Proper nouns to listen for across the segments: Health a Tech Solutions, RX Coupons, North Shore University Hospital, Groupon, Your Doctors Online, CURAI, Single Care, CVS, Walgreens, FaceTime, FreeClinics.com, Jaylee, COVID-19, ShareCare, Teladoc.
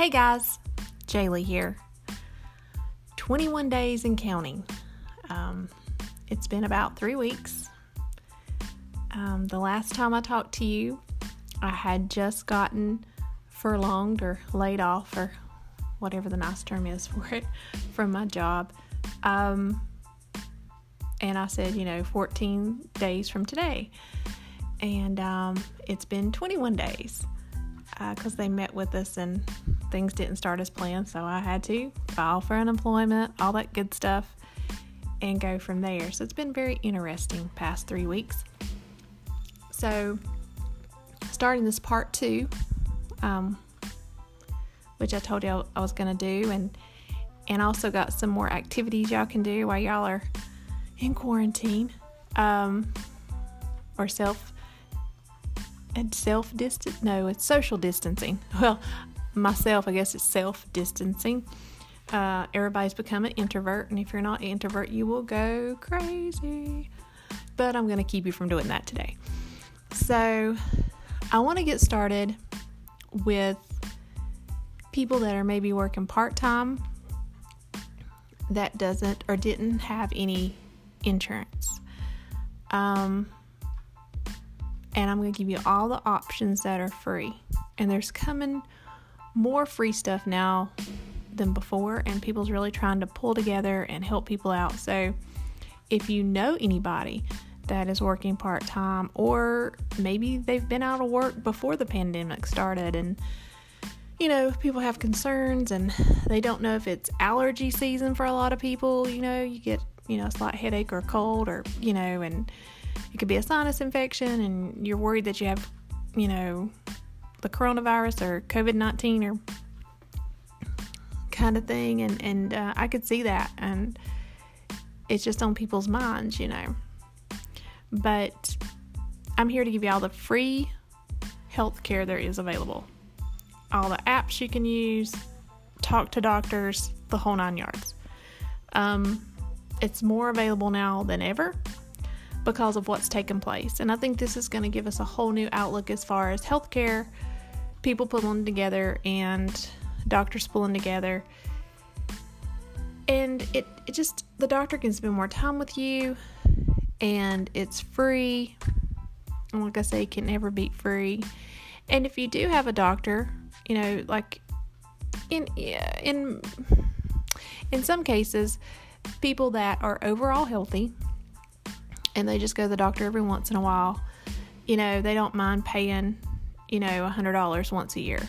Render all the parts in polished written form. Hey guys, Jaylee here. 21 days and counting. It's been about 3 weeks. The last time I talked to you, I had just gotten furloughed or laid off or whatever the nice term is for it from my job. And I said, 14 days from today. And it's been 21 days because they met with us and things didn't start as planned, so I had to file for unemployment, all that good stuff, and go from there. So it's been very interesting past 3 weeks. So starting this part two, which I told y'all I was going to do, and also got some more activities y'all can do while y'all are in quarantine, or it's social distancing. Well, myself, I guess it's self-distancing. Everybody's become an introvert, and if you're not an introvert, you will go crazy. But I'm going to keep you from doing that today. So I want to get started with people that are maybe working part-time that doesn't or didn't have any insurance. And I'm going to give you all the options that are free. And there's coming more free stuff now than before, and people's really trying to pull together and help people out. So if you know anybody that is working part-time, or maybe they've been out of work before the pandemic started, and people have concerns and they don't know if it's allergy season for a lot of people, you get a slight headache or cold, or and it could be a sinus infection, and you're worried that you have the coronavirus or COVID-19 or kind of thing, and I could see that, and it's just on people's minds, but I'm here to give you all the free health care there is available, all the apps you can use, talk to doctors, the whole nine yards. It's more available now than ever because of what's taken place, and I think this is going to give us a whole new outlook as far as healthcare, people pulling together and doctors pulling together, and it just, the doctor can spend more time with you, and it's free, and like I say, it can never beat free. And if you do have a doctor, like in some cases, people that are overall healthy and they just go to the doctor every once in a while, they don't mind paying, $100 once a year,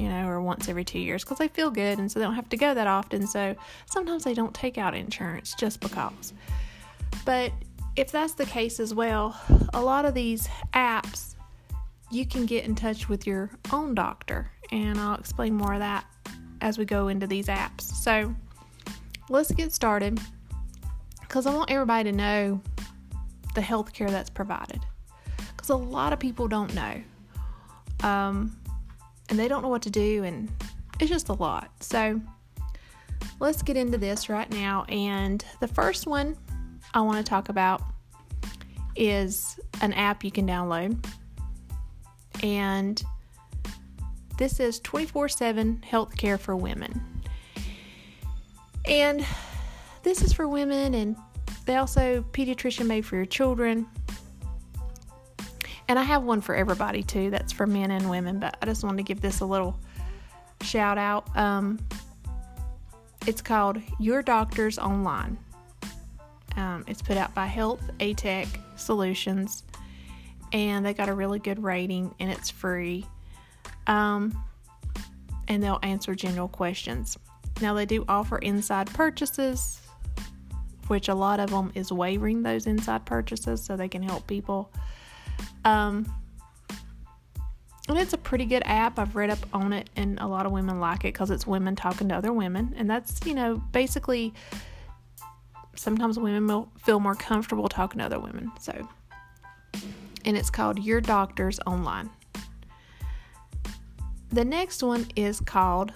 or once every 2 years, because they feel good, and so they don't have to go that often. So sometimes they don't take out insurance just because. But if that's the case as well, a lot of these apps, you can get in touch with your own doctor, and I'll explain more of that as we go into these apps. So let's get started, because I want everybody to know the health care that's provided, because a lot of people don't know, and they don't know what to do, and it's just a lot. So let's get into this right now, and the first one I want to talk about is an app you can download, and this is 24/7 health care for women, and this is for women, and they also pediatrician made for your children. And I have one for everybody too, that's for men and women, but I just wanted to give this a little shout out. It's called Your Doctors Online. It's put out by Health a Tech Solutions, and they got a really good rating, and it's free. And they'll answer general questions. Now, they do offer inside purchases, which a lot of them is waiving those inside purchases so they can help people. And it's a pretty good app. I've read up on it, and a lot of women like it because it's women talking to other women. And that's, basically sometimes women will feel more comfortable talking to other women. So, and it's called Your Doctors Online. The next one is called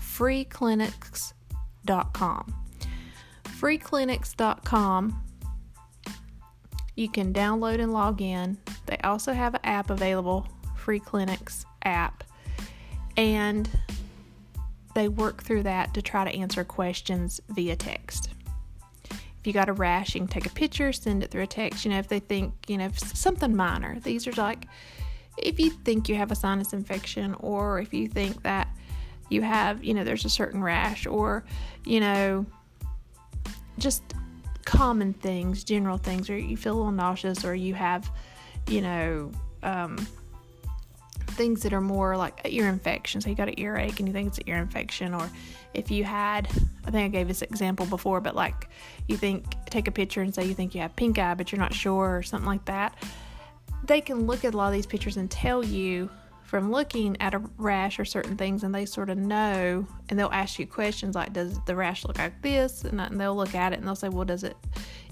FreeClinics.com. FreeClinics.com, you can download and log in. They also have an app available, FreeClinics app, and they work through that to try to answer questions via text. If you got a rash, you can take a picture, send it through a text. If they think, something minor. These are like, if you think you have a sinus infection, or if you think that you have, there's a certain rash, or, just common things, general things, or you feel a little nauseous, or you have, things that are more like ear infection. So you got an earache and you think it's an ear infection, or if you had, I think I gave this example before, but like you think, take a picture and say you think you have pink eye, but you're not sure, or something like that. They can look at a lot of these pictures and tell you from looking at a rash or certain things, and they sort of know, and they'll ask you questions like, does the rash look like this? And they'll look at it and they'll say, well, does it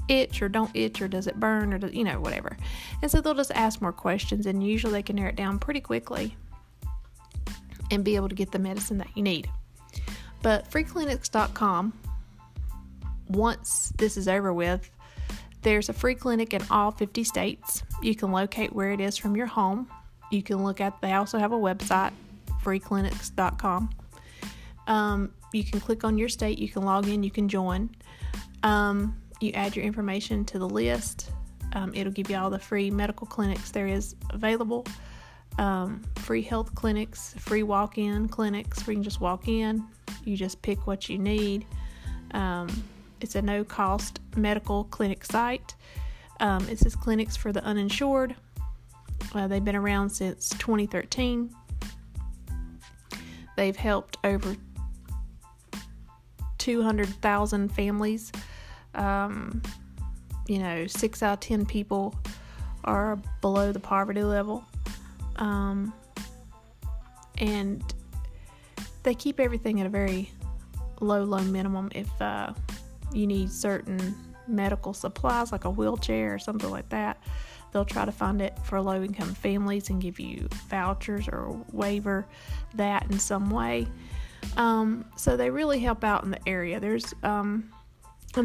itch or don't itch, or does it burn, or whatever. And so they'll just ask more questions, and usually they can narrow it down pretty quickly and be able to get the medicine that you need. But FreeClinics.com, once this is over with, there's a free clinic in all 50 states. You can locate where it is from your home. You can look at, they also have a website, FreeClinics.com. You can click on your state, you can log in, you can join. You add your information to the list. It'll give you all the free medical clinics there is available, free health clinics, free walk-in clinics where you can just walk in. You just pick what you need. It's a no-cost medical clinic site. It says clinics for the uninsured. They've been around since 2013. They've helped over 200,000 families. 6 out of 10 people are below the poverty level. And they keep everything at a very low minimum. If you need certain medical supplies, like a wheelchair or something like that, they'll try to find it for low-income families and give you vouchers or waiver that in some way. So they really help out in the area. There's and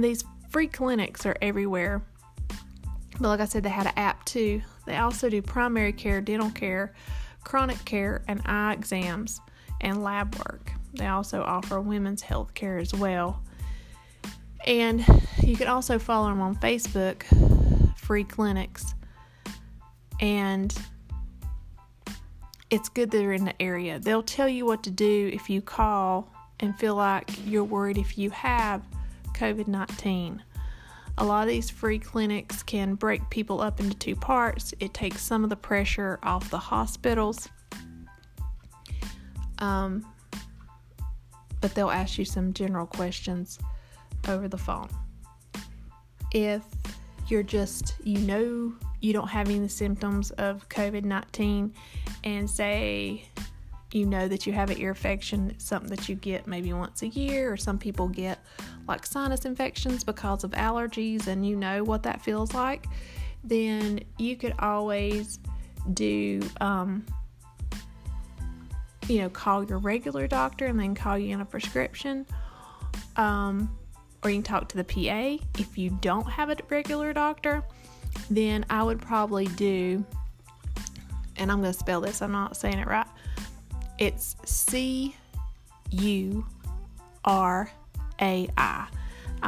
these free clinics are everywhere. But like I said, they had an app too. They also do primary care, dental care, chronic care, and eye exams and lab work. They also offer women's health care as well. And you can also follow them on Facebook, Free Clinics. And it's good they're in the area. They'll tell you what to do if you call and feel like you're worried if you have COVID-19. A lot of these free clinics can break people up into two parts. It takes some of the pressure off the hospitals. But they'll ask you some general questions over the phone. If you're just, you don't have any symptoms of COVID-19, and say that you have an ear infection, it's something that you get maybe once a year, or some people get like sinus infections because of allergies, and what that feels like, then you could always do, call your regular doctor and then call you in a prescription, or you can talk to the PA. If you don't have a regular doctor, then I would probably do, and I'm going to spell this, I'm not saying it right, it's CURAI. I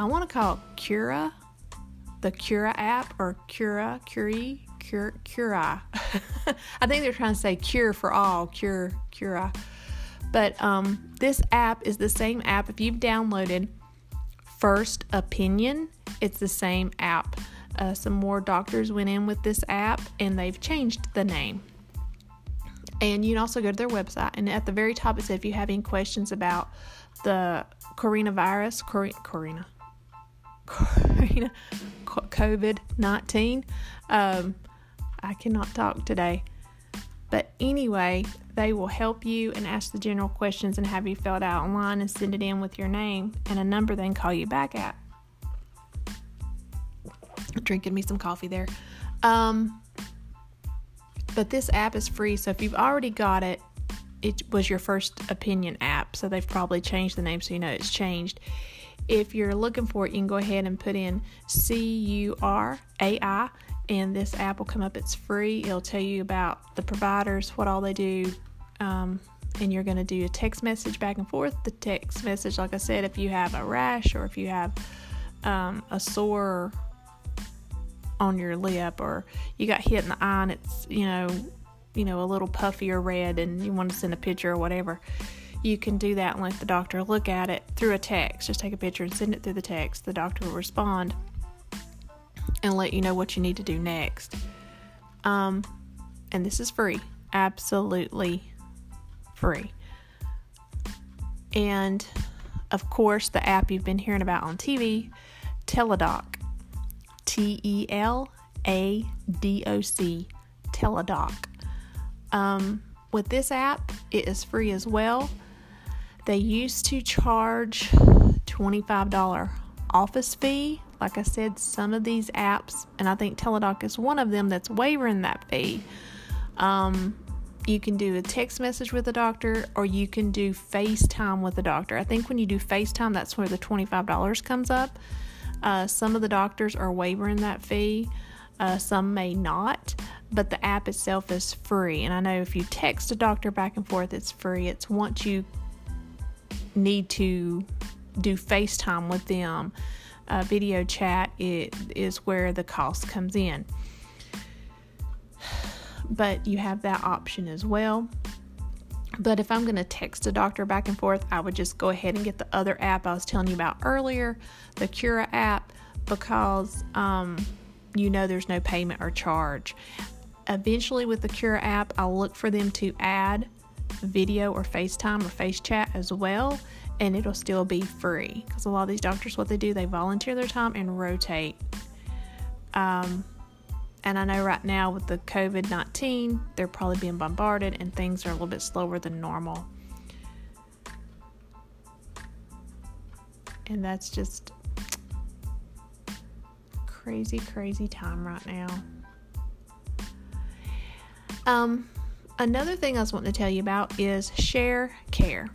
want to call it Cura, the Cura app, or CURAI. I think they're trying to say cure for all, Cura. But this app is the same app. If you've downloaded First Opinion, it's the same app. Some more doctors went in with this app, and they've changed the name. And you can also go to their website, and at the very top it says if you have any questions about the COVID-19. I cannot talk today. But anyway, they will help you and ask the general questions and have you fill it out online and send it in with your name and a number they can call you back at. Drinking me some coffee there. But this app is free, so if you've already got it, it was your First Opinion app, so they've probably changed the name, so it's changed. If you're looking for it, you can go ahead and put in CURAI, and this app will come up. It's free. It'll tell you about the providers, what all they do, and you're going to do a text message back and forth. The text message, like I said, if you have a rash or if you have a sore on your lip, or you got hit in the eye and it's, you know, a little puffy or red and you want to send a picture or whatever, you can do that and let the doctor look at it through a text. Just take a picture and send it through the text. The doctor will respond and let you know what you need to do next. And this is free, absolutely free. And of course, the app you've been hearing about on TV, Teladoc, T-E-L-A-D-O-C, Teladoc. With this app, it is free as well. They used to charge $25 office fee. Like I said, some of these apps, and I think Teladoc is one of them that's waiving that fee. You can do a text message with the doctor, or you can do FaceTime with the doctor. I think when you do FaceTime, that's where the $25 comes up. Some of the doctors are waiving that fee. Some may not, but the app itself is free. And I know if you text a doctor back and forth, it's free. It's once you need to do FaceTime with them, video chat, it is where the cost comes in. But you have that option as well. But if I'm going to text a doctor back and forth, I would just go ahead and get the other app I was telling you about earlier, the CURAI app, because you know there's no payment or charge. Eventually with the CURAI app, I'll look for them to add video or FaceTime or face chat as well, and it'll still be free, because a lot of these doctors, what they do, they volunteer their time and rotate. And I know right now with the COVID-19, they're probably being bombarded and things are a little bit slower than normal. And that's just crazy, crazy time right now. Another thing I was wanting to tell you about is ShareCare.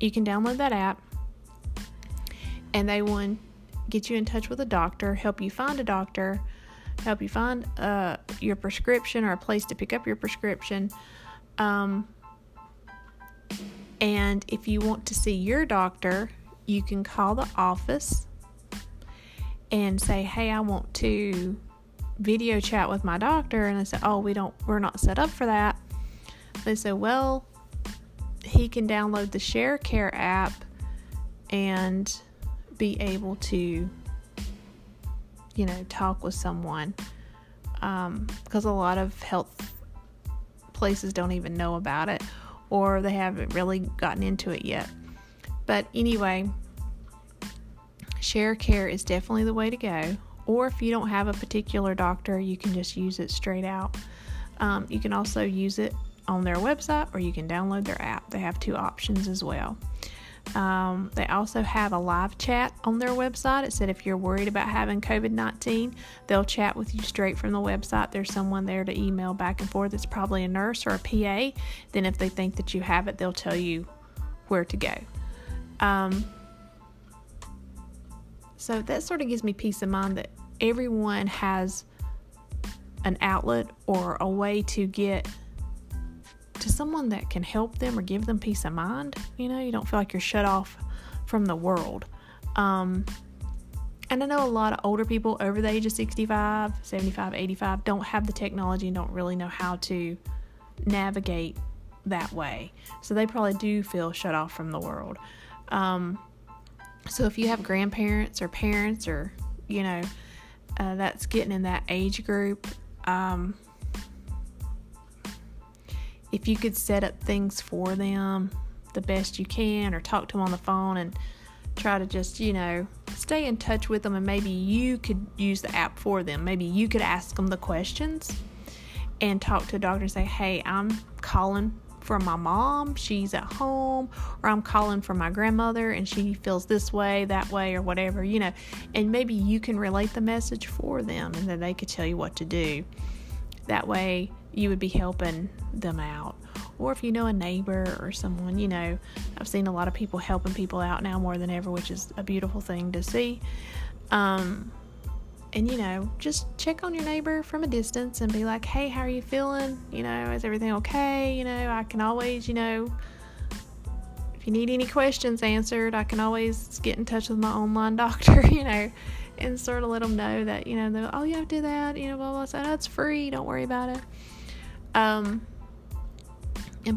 You can download that app, and they will get you in touch with a doctor, help you find a doctor, help you find your prescription or a place to pick up your prescription. And if you want to see your doctor, you can call the office and say, hey, I want to video chat with my doctor. And I said, oh, we're not set up for that. They said, well, he can download the ShareCare app and be able to, you know, talk with someone. Because a lot of health places don't even know about it, or they haven't really gotten into it yet. But anyway, ShareCare is definitely the way to go. Or if you don't have a particular doctor, you can just use it straight out. You can also use it on their website, or you can download their app. They have two options as well. They also have a live chat on their website. It said if you're worried about having COVID-19, they'll chat with you straight from the website. There's someone there to email back and forth. It's probably a nurse or a PA. Then if they think that you have it, they'll tell you where to go. So that sort of gives me peace of mind that everyone has an outlet or a way to get to someone that can help them or give them peace of mind. You know, you don't feel like you're shut off from the world. And I know a lot of older people over the age of 65, 75, 85 don't have the technology and don't really know how to navigate that way. So they probably do feel shut off from the world. So if you have grandparents or parents or, you know, that's getting in that age group, if you could set up things for them the best you can, or talk to them on the phone and try to just, you know, stay in touch with them, and maybe you could use the app for them. Maybe you could ask them the questions and talk to a doctor and say, hey, I'm calling for my mom, she's at home, or I'm calling for my grandmother and she feels this way, that way, or whatever, you know, and maybe you can relate the message for them, and then they could tell you what to do. That way you would be helping them out. Or if you know a neighbor or someone, you know, I've seen a lot of people helping people out now more than ever, which is a beautiful thing to see. And, you know, just check on your neighbor from a distance and be like, hey, how are you feeling? You know, is everything okay? You know, I can always, you know, you need any questions answered, I can always get in touch with my online doctor, you know, and sort of let them know that, you know, oh, you have to do that, you know, blah, blah, blah, that's free, don't worry about it. And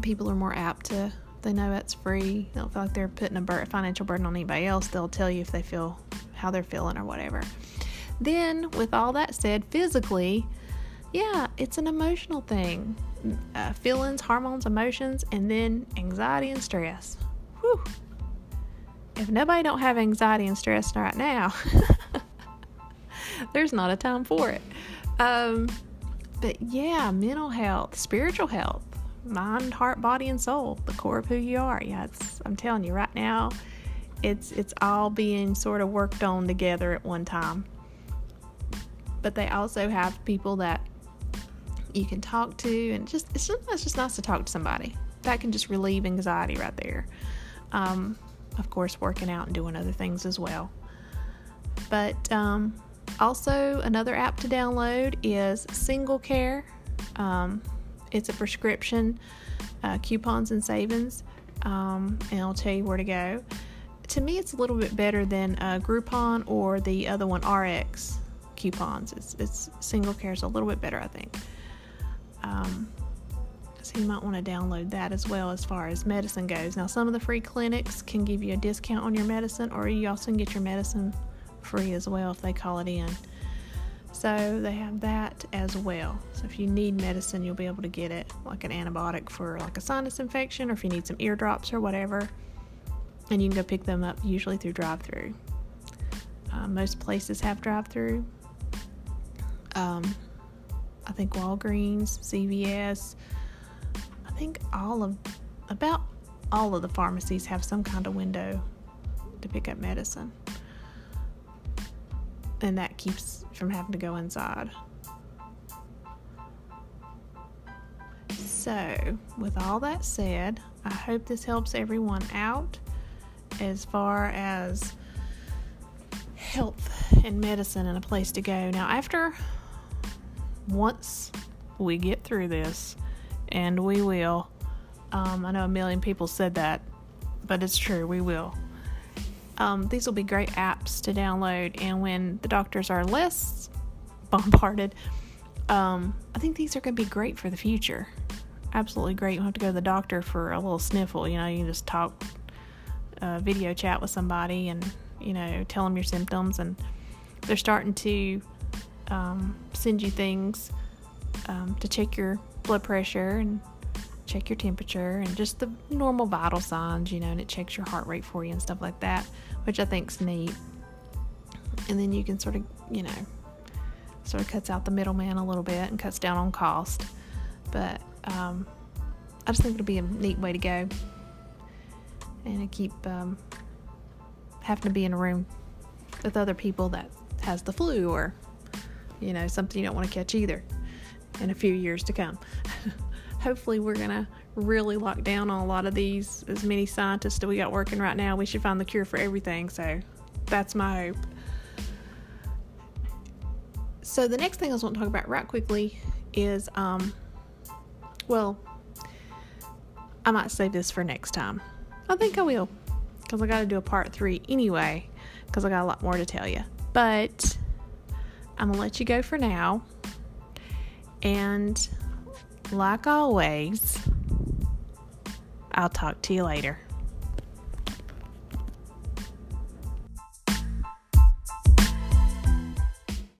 people are more apt to, they know that's free, they don't feel like they're putting a financial burden on anybody else, they'll tell you if they feel, how they're feeling or whatever. Then, with all that said, physically, yeah, it's an emotional thing. Feelings, hormones, emotions, and then anxiety and stress. Whew. If nobody don't have anxiety and stress right now, there's not a time for it. But yeah, mental health, spiritual health, mind, heart, body, and soul, the core of who you are. Yeah, I'm telling you right now, it's all being sort of worked on together at one time. But they also have people that you can talk to, and just it's sometimes just nice to talk to somebody that can just relieve anxiety right there. Of course, working out and doing other things as well. But also another app to download is Single Care. It's a prescription coupons and savings, and it'll tell you where to go. To me, it's a little bit better than Groupon or the other one, RX Coupons. It's Single Care is a little bit better, I think. So you might want to download that as well as far as medicine goes. Now, some of the free clinics can give you a discount on your medicine, or you also can get your medicine free as well if they call it in. So they have that as well. So if you need medicine, you'll be able to get it, like an antibiotic for like a sinus infection, or if you need some eardrops or whatever. And you can go pick them up usually through drive-thru. Most places have drive-thru. I think Walgreens, CVS, I think about all of the pharmacies have some kind of window to pick up medicine. And that keeps from having to go inside. So, with all that said, I hope this helps everyone out as far as health and medicine and a place to go. Now, once we get through this, and we will, I know a million people said that, but it's true, we will. These will be great apps to download, and when the doctors are less bombarded, I think these are going to be great for the future. Absolutely great. You don't have to go to the doctor for a little sniffle, you know, you can just talk, video chat with somebody, and, you know, tell them your symptoms, and they're starting to send you things to check your blood pressure and check your temperature and just the normal vital signs, you know, and it checks your heart rate for you and stuff like that, which I think's neat. And then you can sort of, you know, sort of cuts out the middleman a little bit and cuts down on cost. But I just think it'll be a neat way to go, and I keep having to be in a room with other people that has the flu, or, you know, something you don't want to catch either in a few years to come. Hopefully we're going to really lock down on a lot of these. As many scientists that we got working right now, we should find the cure for everything. So that's my hope. So the next thing I want to talk about right quickly is, well, I might save this for next time. I think I will, because I got to do a part 3 anyway, because I got a lot more to tell you. But I'm going to let you go for now, and like always, I'll talk to you later.